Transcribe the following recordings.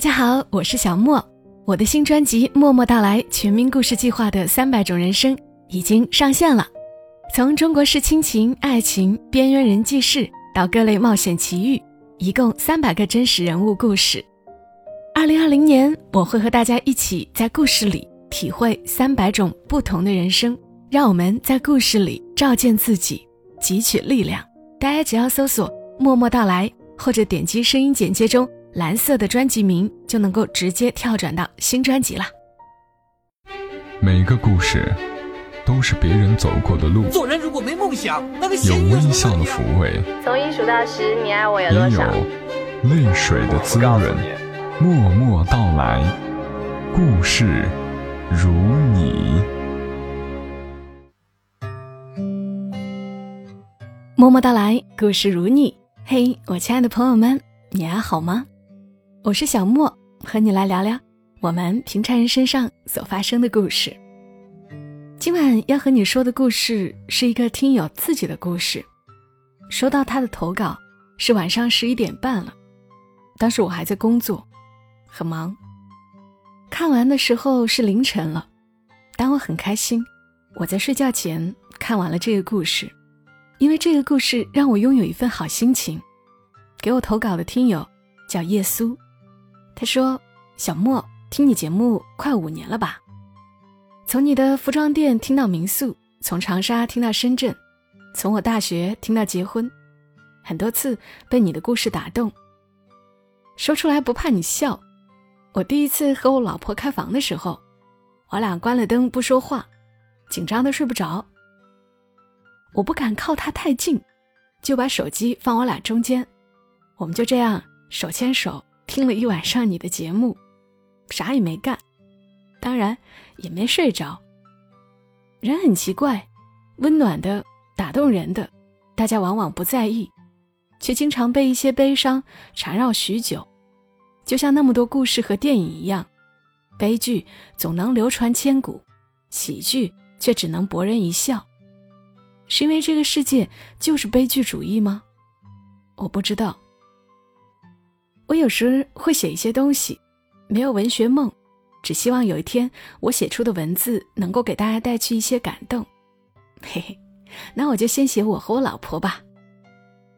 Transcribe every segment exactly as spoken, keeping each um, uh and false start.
大家好，我是小莫。我的新专辑《默默到来：全民故事计划的三百种人生》已经上线了。从中国式亲情、爱情、边缘人记事到各类冒险奇遇，一共三百个真实人物故事。二零二零年，我会和大家一起在故事里体会三百种不同的人生，让我们在故事里照见自己，汲取力量。大家只要搜索默默到来，或者点击声音简介中蓝色的专辑名，就能够直接跳转到新专辑了。每个故事都是别人走过的路，做人如果没梦想，那个有微笑的抚慰，从一数到十，你爱我有多少，也有泪水的滋润。默默到来，故事如你。默默到来，故事如你。嘿、hey, 我亲爱的朋友们，你还好吗？我是小莫，和你来聊聊我们平常人身上所发生的故事。今晚要和你说的故事是一个听友自己的故事。收到他的投稿是晚上十一点半了，当时我还在工作，很忙。看完的时候是凌晨了，但我很开心，我在睡觉前看完了这个故事，因为这个故事让我拥有一份好心情。给我投稿的听友叫耶稣，他说，小莫，听你节目快五年了吧，从你的服装店听到民宿，从长沙听到深圳，从我大学听到结婚，很多次被你的故事打动。说出来不怕你笑，我第一次和我老婆开房的时候，我俩关了灯不说话，紧张得睡不着。我不敢靠她太近，就把手机放我俩中间，我们就这样手牵手听了一晚上你的节目，啥也没干，当然也没睡着。人很奇怪，温暖的、打动人的，大家往往不在意，却经常被一些悲伤缠绕许久。就像那么多故事和电影一样，悲剧总能流传千古，喜剧却只能博人一笑。是因为这个世界就是悲剧主义吗？我不知道。我有时会写一些东西，没有文学梦，只希望有一天我写出的文字能够给大家带去一些感动。嘿嘿，那我就先写我和我老婆吧。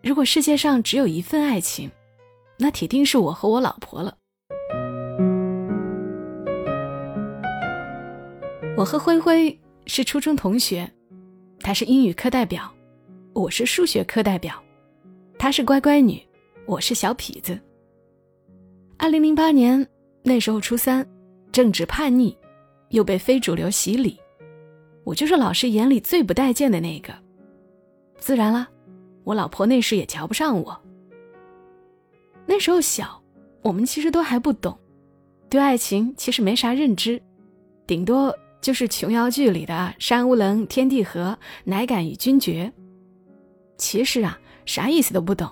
如果世界上只有一份爱情，那铁定是我和我老婆了。我和灰灰是初中同学，她是英语课代表，我是数学课代表，她是乖乖女，我是小痞子。二零零八年，那时候初三，正值叛逆，又被非主流洗礼，我就是老师眼里最不待见的那个。自然啦，我老婆那时也瞧不上我。那时候小，我们其实都还不懂，对爱情其实没啥认知，顶多就是琼瑶剧里的山无棱、天地合、乃敢与君绝，其实啊，啥意思都不懂。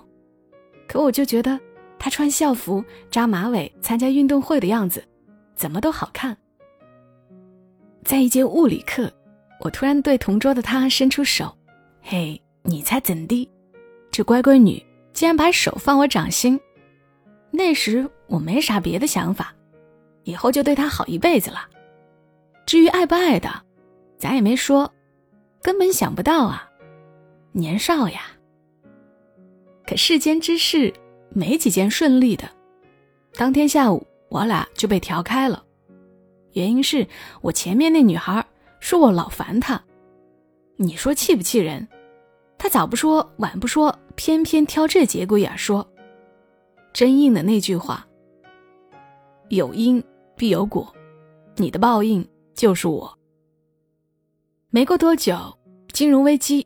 可我就觉得他穿校服、扎马尾、参加运动会的样子怎么都好看。在一节物理课，我突然对同桌的他伸出手，嘿，你猜怎地？这乖乖女竟然把手放我掌心。那时我没啥别的想法，以后就对他好一辈子了。至于爱不爱的，咱也没说，根本想不到啊，年少呀。可世间之事没几件顺利的，当天下午我俩就被调开了，原因是我前面那女孩说我老烦她。你说气不气人？她早不说晚不说，偏偏挑这节骨眼说，真应的那句话，有因必有果，你的报应就是我。没过多久，金融危机，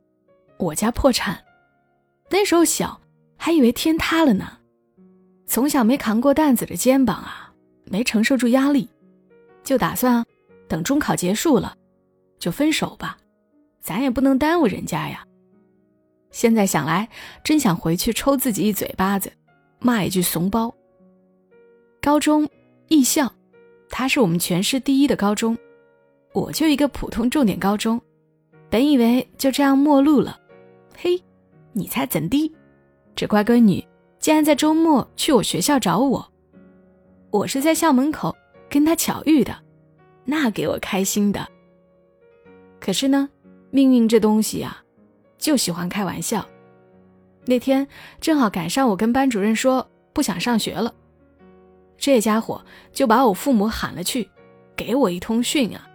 我家破产。那时候小，还以为天塌了呢，从小没扛过担子的肩膀啊，没承受住压力，就打算等中考结束了就分手吧，咱也不能耽误人家呀。现在想来，真想回去抽自己一嘴巴子，骂一句怂包。高中艺校，它是我们全市第一的高中，我就一个普通重点高中，本以为就这样末路了，嘿，你猜怎地？这乖闺女竟然在周末去我学校找我，我是在校门口跟他巧遇的，那给我开心的。可是呢，命运这东西啊，就喜欢开玩笑。那天正好赶上我跟班主任说不想上学了，这家伙就把我父母喊了去，给我一通训啊。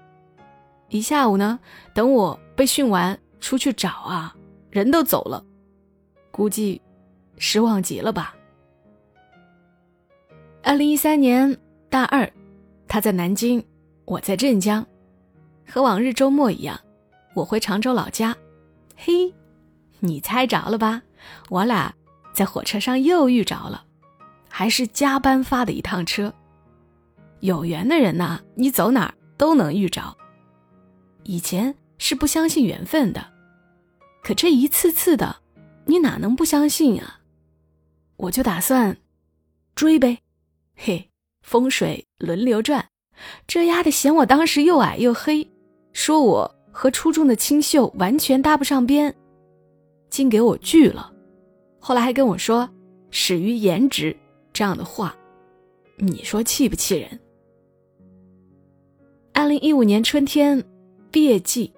一下午呢，等我被训完出去找啊，人都走了，估计失望极了吧。二零一三年大二，他在南京，我在镇江。和往日周末一样，我回常州老家。嘿，你猜着了吧，我俩在火车上又遇着了，还是加班发的一趟车。有缘的人啊，你走哪儿都能遇着。以前是不相信缘分的，可这一次次的，你哪能不相信啊？我就打算追呗。嘿，风水轮流转，这丫的嫌我当时又矮又黑，说我和初中的清秀完全搭不上边，竟给我拒了。后来还跟我说始于颜值这样的话，你说气不气人？二零一五年春天毕业季，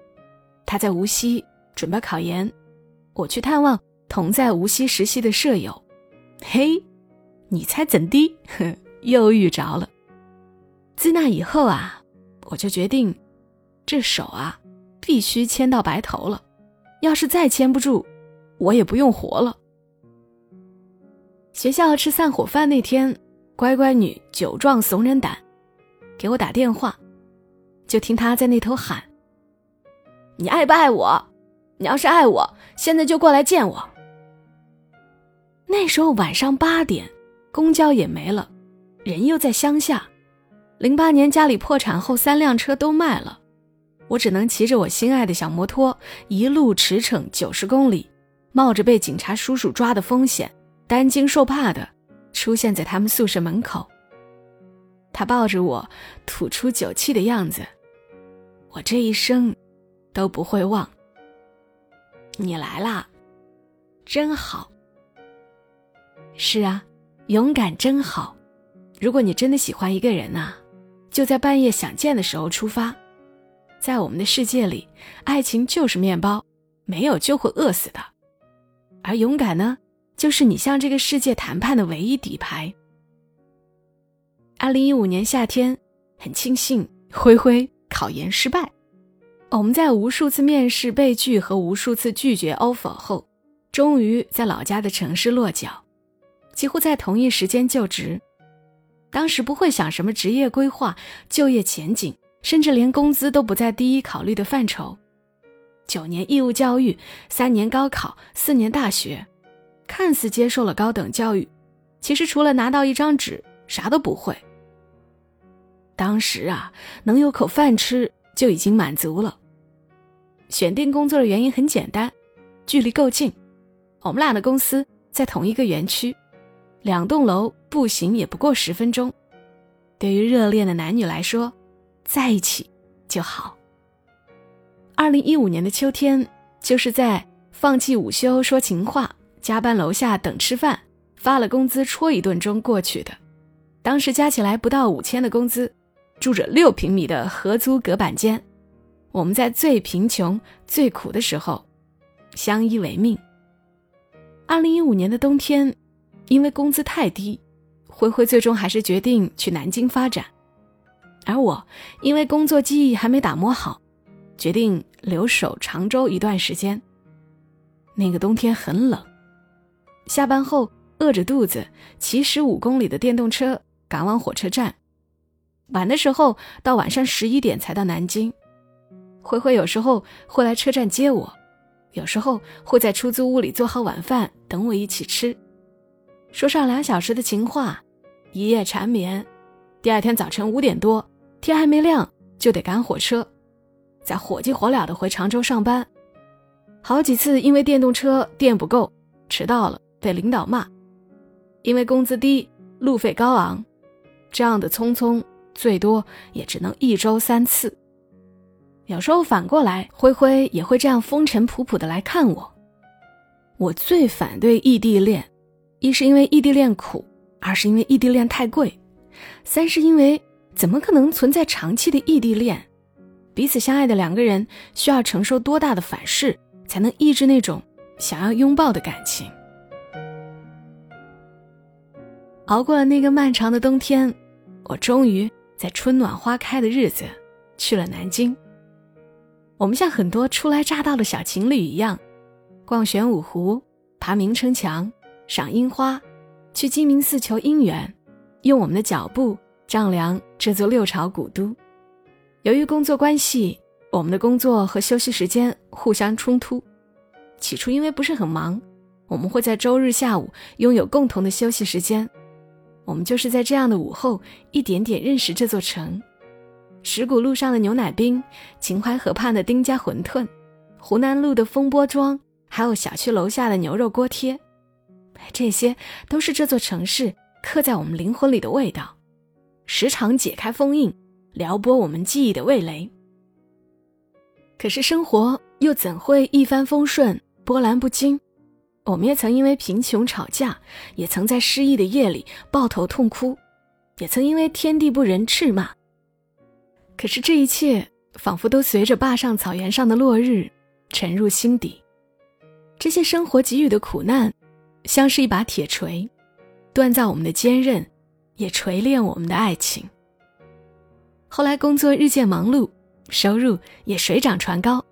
他在无锡准备考研，我去探望同在无锡实习的舍友。嘿，你猜怎地？又遇着了。自那以后啊，我就决定这手啊必须牵到白头了，要是再牵不住，我也不用活了。学校吃散伙饭那天，乖乖女酒壮怂人胆，给我打电话，就听她在那头喊：你爱不爱我？你要是爱我，现在就过来见我。那时候晚上八点，公交也没了，人又在乡下。零八年家里破产后，三辆车都卖了，我只能骑着我心爱的小摩托，一路驰骋九十公里，冒着被警察叔叔抓的风险，担惊受怕的出现在他们宿舍门口。他抱着我，吐出酒气的样子，我这一生都不会忘。你来啦，真好。是啊，勇敢真好。如果你真的喜欢一个人啊，就在半夜想见的时候出发。在我们的世界里，爱情就是面包，没有就会饿死的。而勇敢呢，就是你向这个世界谈判的唯一底牌。二零一五年夏天，很庆幸灰灰考研失败。我们在无数次面试被拒和无数次拒绝 offer 后，终于在老家的城市落脚，几乎在同一时间就职。当时不会想什么职业规划、就业前景，甚至连工资都不在第一考虑的范畴。九年义务教育，三年高考，四年大学，看似接受了高等教育，其实除了拿到一张纸，啥都不会。当时啊，能有口饭吃就已经满足了。选定工作的原因很简单，距离够近。我们俩的公司在同一个园区，两栋楼步行也不过十分钟。对于热恋的男女来说，在一起就好。二零一五年的秋天，就是在放弃午休说情话，加班楼下等吃饭，发了工资戳一顿中过去的。当时加起来不到五千的工资，住着六平米的合租隔板间。我们在最贫穷最苦的时候相依为命。二零一五年的冬天，因为工资太低，灰灰最终还是决定去南京发展。而我因为工作技艺还没打磨好，决定留守常州一段时间。那个冬天很冷，下班后饿着肚子骑十五公里的电动车赶往火车站，晚的时候到晚上十一点才到南京。灰灰有时候会来车站接我，有时候会在出租屋里做好晚饭等我一起吃。说上两小时的情话，一夜缠绵。第二天早晨五点多，天还没亮就得赶火车，再火急火燎的回常州上班。好几次因为电动车电不够迟到了被领导骂，因为工资低路费高昂，这样的匆匆最多也只能一周三次。有时候反过来，灰灰也会这样风尘仆仆的来看我。我最反对异地恋，一是因为异地恋苦，二是因为异地恋太贵，三是因为怎么可能存在长期的异地恋？彼此相爱的两个人需要承受多大的反噬，才能抑制那种想要拥抱的感情？熬过了那个漫长的冬天，我终于在春暖花开的日子去了南京。我们像很多初来乍到的小情侣一样，逛玄武湖，爬明城墙，赏樱花，去鸡鸣寺求姻缘，用我们的脚步丈量这座六朝古都。由于工作关系，我们的工作和休息时间互相冲突。起初因为不是很忙，我们会在周日下午拥有共同的休息时间。我们就是在这样的午后一点点认识这座城。石鼓路上的牛奶冰，秦淮河畔的丁家馄饨，湖南路的风波庄，还有小区楼下的牛肉锅贴，这些都是这座城市刻在我们灵魂里的味道，时常解开封印，撩拨我们记忆的味蕾。可是生活又怎会一帆风顺，波澜不惊？我们也曾因为贫穷吵架，也曾在失意的夜里抱头痛哭，也曾因为天地不仁斥骂。可是这一切仿佛都随着坝上草原上的落日沉入心底。这些生活给予的苦难，像是一把铁锤，锻造我们的坚韧，也锤炼我们的爱情。后来工作日渐忙碌，收入也水涨船高，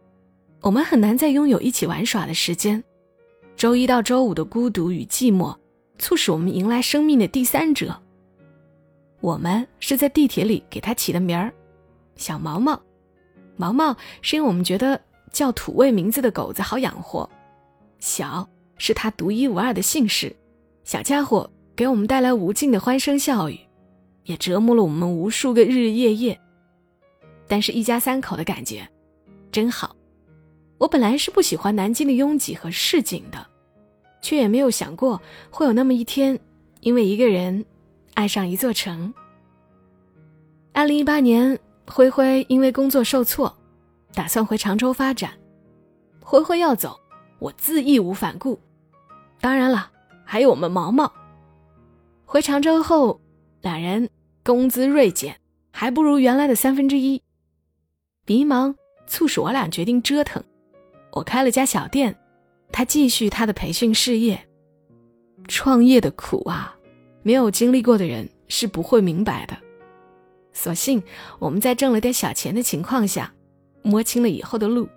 我们很难再拥有一起玩耍的时间。周一到周五的孤独与寂寞，促使我们迎来生命的第三者。我们是在地铁里给他起的名儿，小毛毛。毛毛是因为我们觉得叫土味名字的狗子好养活，小是他独一无二的姓氏。小家伙给我们带来无尽的欢声笑语，也折磨了我们无数个日日夜夜。但是一家三口的感觉真好。我本来是不喜欢南京的拥挤和市井的，却也没有想过会有那么一天，因为一个人爱上一座城。二零一八年，灰灰因为工作受挫，打算回常州发展。灰灰要走，我自义无反顾，当然了，还有我们毛毛。回常州后，两人工资锐减，还不如原来的三分之一。迷茫促使我俩决定折腾，我开了家小店，他继续他的培训事业。创业的苦啊，没有经历过的人是不会明白的。所幸我们在挣了点小钱的情况下，摸清了以后的路。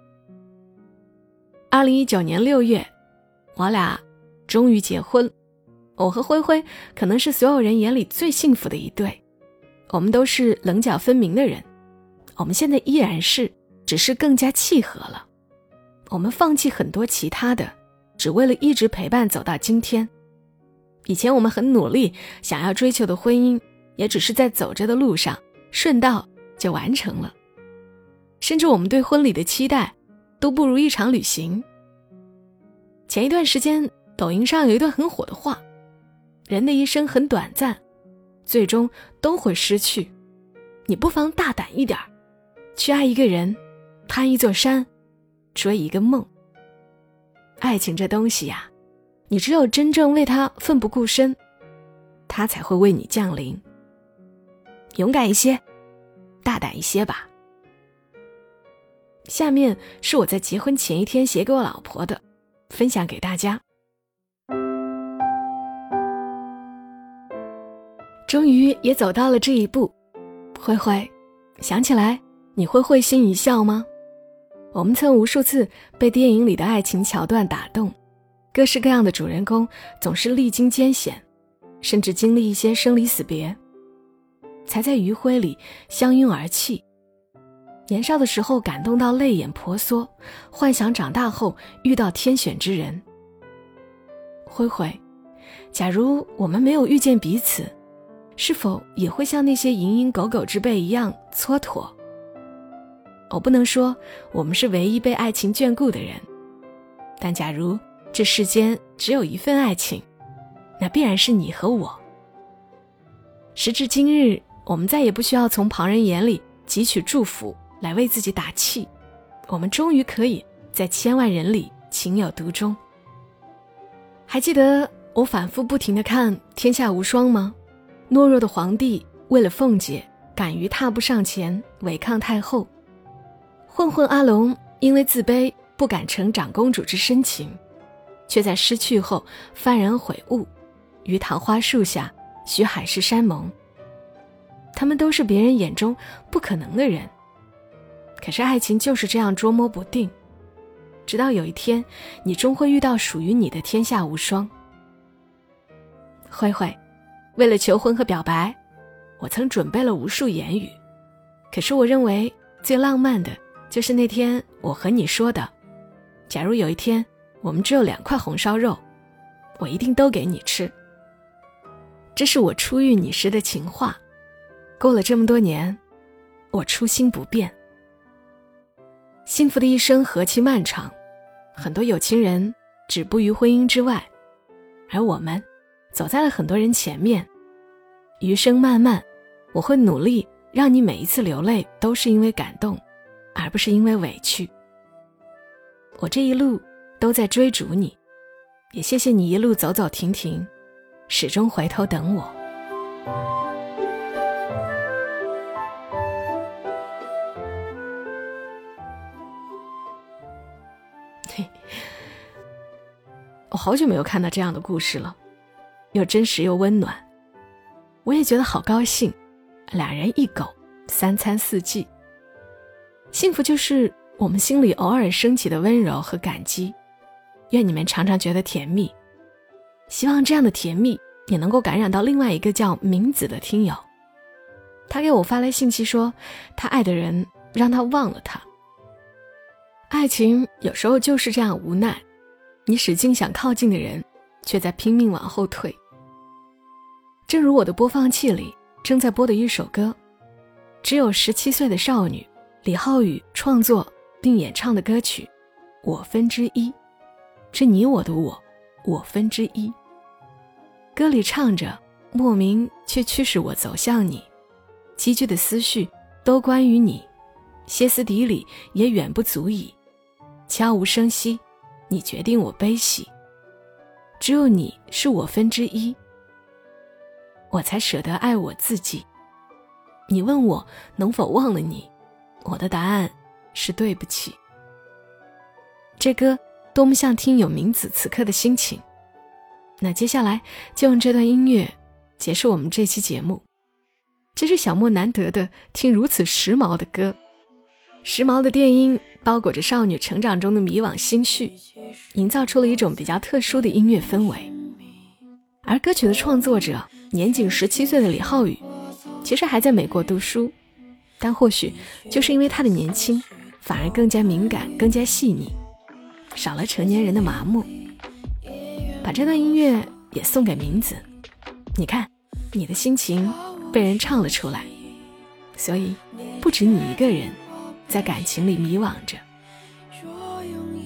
二零一九年六月，我俩终于结婚。我和灰灰可能是所有人眼里最幸福的一对，我们都是棱角分明的人，我们现在依然是，只是更加契合了。我们放弃很多其他的，只为了一直陪伴走到今天。以前我们很努力，想要追求的婚姻，也只是在走着的路上，顺道就完成了。甚至我们对婚礼的期待，都不如一场旅行。前一段时间，抖音上有一段很火的话：人的一生很短暂，最终都会失去。你不妨大胆一点，去爱一个人，攀一座山，追一个梦。爱情这东西呀，你只有真正为它奋不顾身，它才会为你降临。勇敢一些，大胆一些吧。下面是我在结婚前一天写给我老婆的，分享给大家。终于也走到了这一步，慧慧，想起来你会会心一笑吗？我们曾无数次被电影里的爱情桥段打动，各式各样的主人公总是历经艰险，甚至经历一些生离死别，才在余晖里相拥而泣。年少的时候感动到泪眼婆娑，幻想长大后遇到天选之人。慧慧，假如我们没有遇见彼此，是否也会像那些蝇营狗苟之辈一样蹉跎？我不能说我们是唯一被爱情眷顾的人，但假如这世间只有一份爱情，那必然是你和我。时至今日，我们再也不需要从旁人眼里汲取祝福来为自己打气，我们终于可以在千万人里情有独钟。还记得我反复不停地看《天下无双》吗？懦弱的皇帝为了凤姐，敢于踏步上前违抗太后。混混阿龙因为自卑不敢承长公主之深情，却在失去后幡然悔悟，于桃花树下许海誓山盟。他们都是别人眼中不可能的人，可是爱情就是这样捉摸不定，直到有一天你终会遇到属于你的天下无双。慧慧为了求婚和表白，我曾准备了无数言语，可是我认为最浪漫的就是那天我和你说的，假如有一天我们只有两块红烧肉，我一定都给你吃。这是我初遇你时的情话，过了这么多年，我初心不变。幸福的一生何其漫长，很多有情人止步于婚姻之外，而我们走在了很多人前面。余生漫漫，我会努力让你每一次流泪都是因为感动，而不是因为委屈。我这一路都在追逐你，也谢谢你一路走走停停，始终回头等我。我好久没有看到这样的故事了，又真实又温暖，我也觉得好高兴，俩人一狗，三餐四季。幸福就是我们心里偶尔升起的温柔和感激，愿你们常常觉得甜蜜，希望这样的甜蜜也能够感染到另外一个叫明子的听友。他给我发来信息说，他爱的人让他忘了他。爱情有时候就是这样无奈，你使劲想靠近的人，却在拼命往后退。正如我的播放器里正在播的一首歌，只有十七岁的少女李浩宇创作并演唱的歌曲《我分之一》，是你我的我，我分之一。歌里唱着，莫名却驱使我走向你，积聚的思绪都关于你，歇斯底里也远不足以，悄无声息，你决定我悲喜，只有你是我分之一，我才舍得爱我自己。你问我能否忘了你，我的答案是对不起。这歌多么像听友明子此刻的心情。那接下来就用这段音乐结束我们这期节目。这是小莫难得的听如此时髦的歌，时髦的电音包裹着少女成长中的迷惘心绪，营造出了一种比较特殊的音乐氛围。而歌曲的创作者年仅十七岁的李浩宇其实还在美国读书，但或许就是因为他的年轻，反而更加敏感，更加细腻，少了成年人的麻木。把这段音乐也送给明子，你看你的心情被人唱了出来，所以不止你一个人在感情里迷惘着。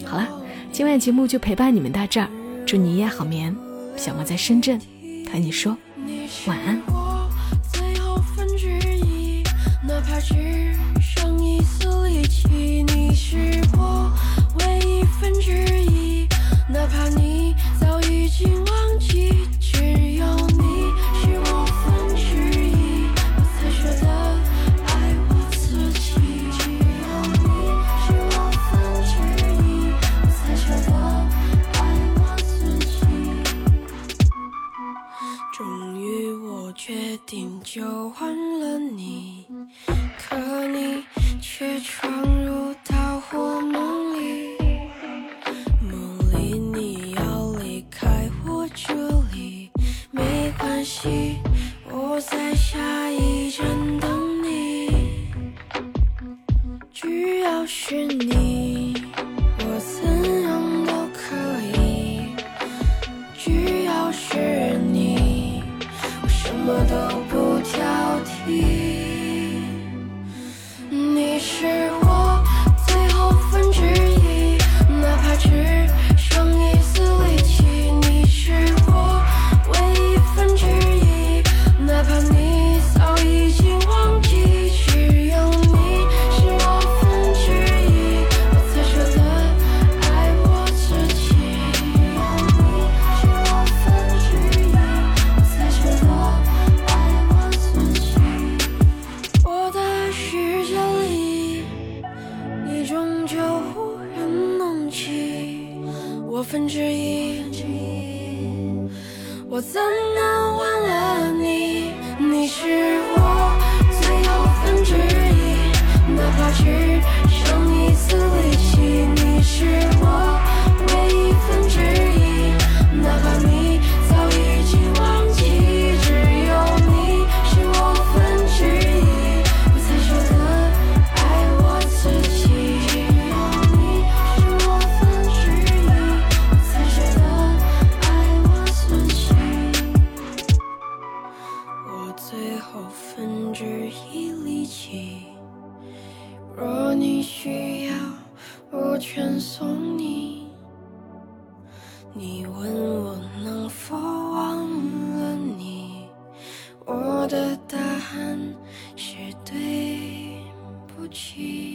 好了，今晚节目就陪伴你们到这儿，祝你一夜好眠。小莫在深圳和你说晚安。哪怕只剩一丝力气，你是我唯一分之一，哪怕你早已经忘记，只有你是我分之一，我才舍得爱我自己，只有你是我分之一，我才舍得爱我自己。终于我决定就换了你，可你却闯入到我梦里，花痴，剩一丝力气，你是我唯一分之一，哪怕你早已经忘记，只有你是我分之一，我才舍得爱我自己，只有你是我分之一，我才舍得爱我自己，我最后分之一力气，若你需要我全送你，你问我能否忘了你，我的答案是对不起。